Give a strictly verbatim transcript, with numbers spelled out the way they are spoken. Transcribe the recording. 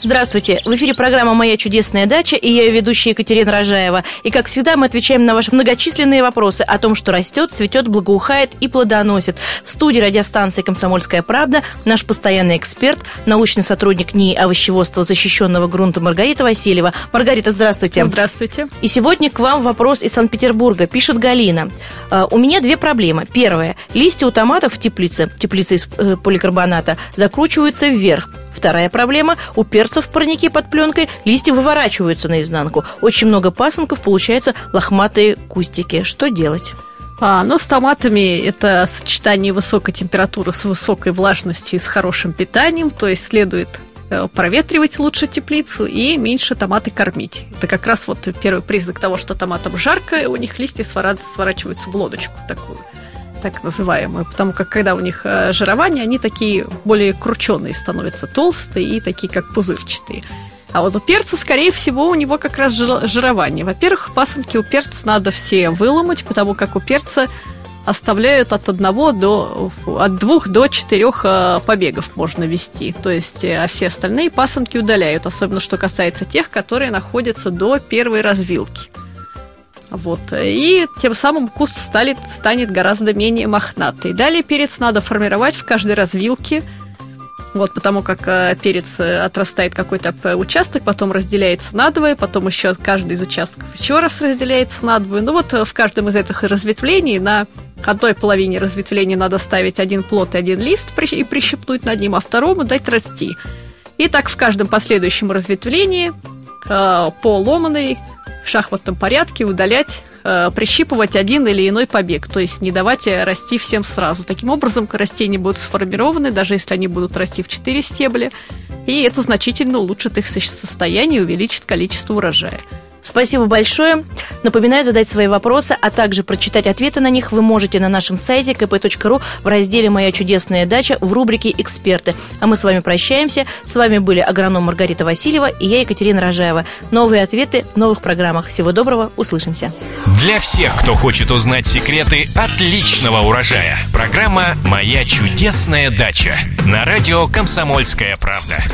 Здравствуйте, в эфире программа «Моя чудесная дача» и я ее ведущая Екатерина Рожаева. И, как всегда, мы отвечаем на ваши многочисленные вопросы о том, что растет, цветет, благоухает и плодоносит. В студии радиостанции «Комсомольская правда» наш постоянный эксперт, научный сотрудник НИИ овощеводства защищенного грунта Маргарита Васильева. Маргарита, здравствуйте. Здравствуйте. И сегодня к вам вопрос из Санкт-Петербурга. Пишет Галина. У меня две проблемы. Первая. Листья у томатов в теплице, теплице из поликарбоната, закручиваются вверх. Вторая проблема. У перцев парники под пленкой, листья выворачиваются наизнанку. Очень много пасынков, получаются лохматые кустики. Что делать? А, но с томатами это сочетание высокой температуры с высокой влажностью и с хорошим питанием. То есть следует проветривать лучше теплицу и меньше томаты кормить. Это как раз вот первый признак того, что томатам жарко, и у них листья сворачиваются в лодочку такую, так называемые, потому как когда у них жирование, они такие более крученые становятся, толстые и такие как пузырчатые. А вот у перца, скорее всего, у него как раз жирование. Во-первых, пасынки у перца надо все выломать, потому как у перца оставляют от одного до, от двух до четырех побегов можно вести. То есть а все остальные пасынки удаляют, особенно что касается тех, которые находятся до первой развилки. Вот. И тем самым куст станет, станет гораздо менее мохнатый. Далее перец надо формировать в каждой развилке, вот, потому как перец отрастает какой-то участок, потом разделяется надвое, потом еще каждый из участков еще раз разделяется надвое. Ну вот в каждом из этих разветвлений на одной половине разветвления надо ставить один плод и один лист и прищепнуть над ним, а второму дать расти. И так в каждом последующем разветвлении по ломаной в шахматном порядке удалять, э, прищипывать один или иной побег, то есть не давать расти всем сразу. Таким образом, растения будут сформированы, даже если они будут расти в четыре стебля, и это значительно улучшит их состояние и увеличит количество урожая. Спасибо большое. Напоминаю, задать свои вопросы, а также прочитать ответы на них вы можете на нашем сайте ка пэ точка ру в разделе «Моя чудесная дача» в рубрике «Эксперты». А мы с вами прощаемся. С вами были агроном Маргарита Васильева и я, Екатерина Рожаева. Новые ответы в новых программах. Всего доброго. Услышимся. Для всех, кто хочет узнать секреты отличного урожая. Программа «Моя чудесная дача» на радио «Комсомольская правда».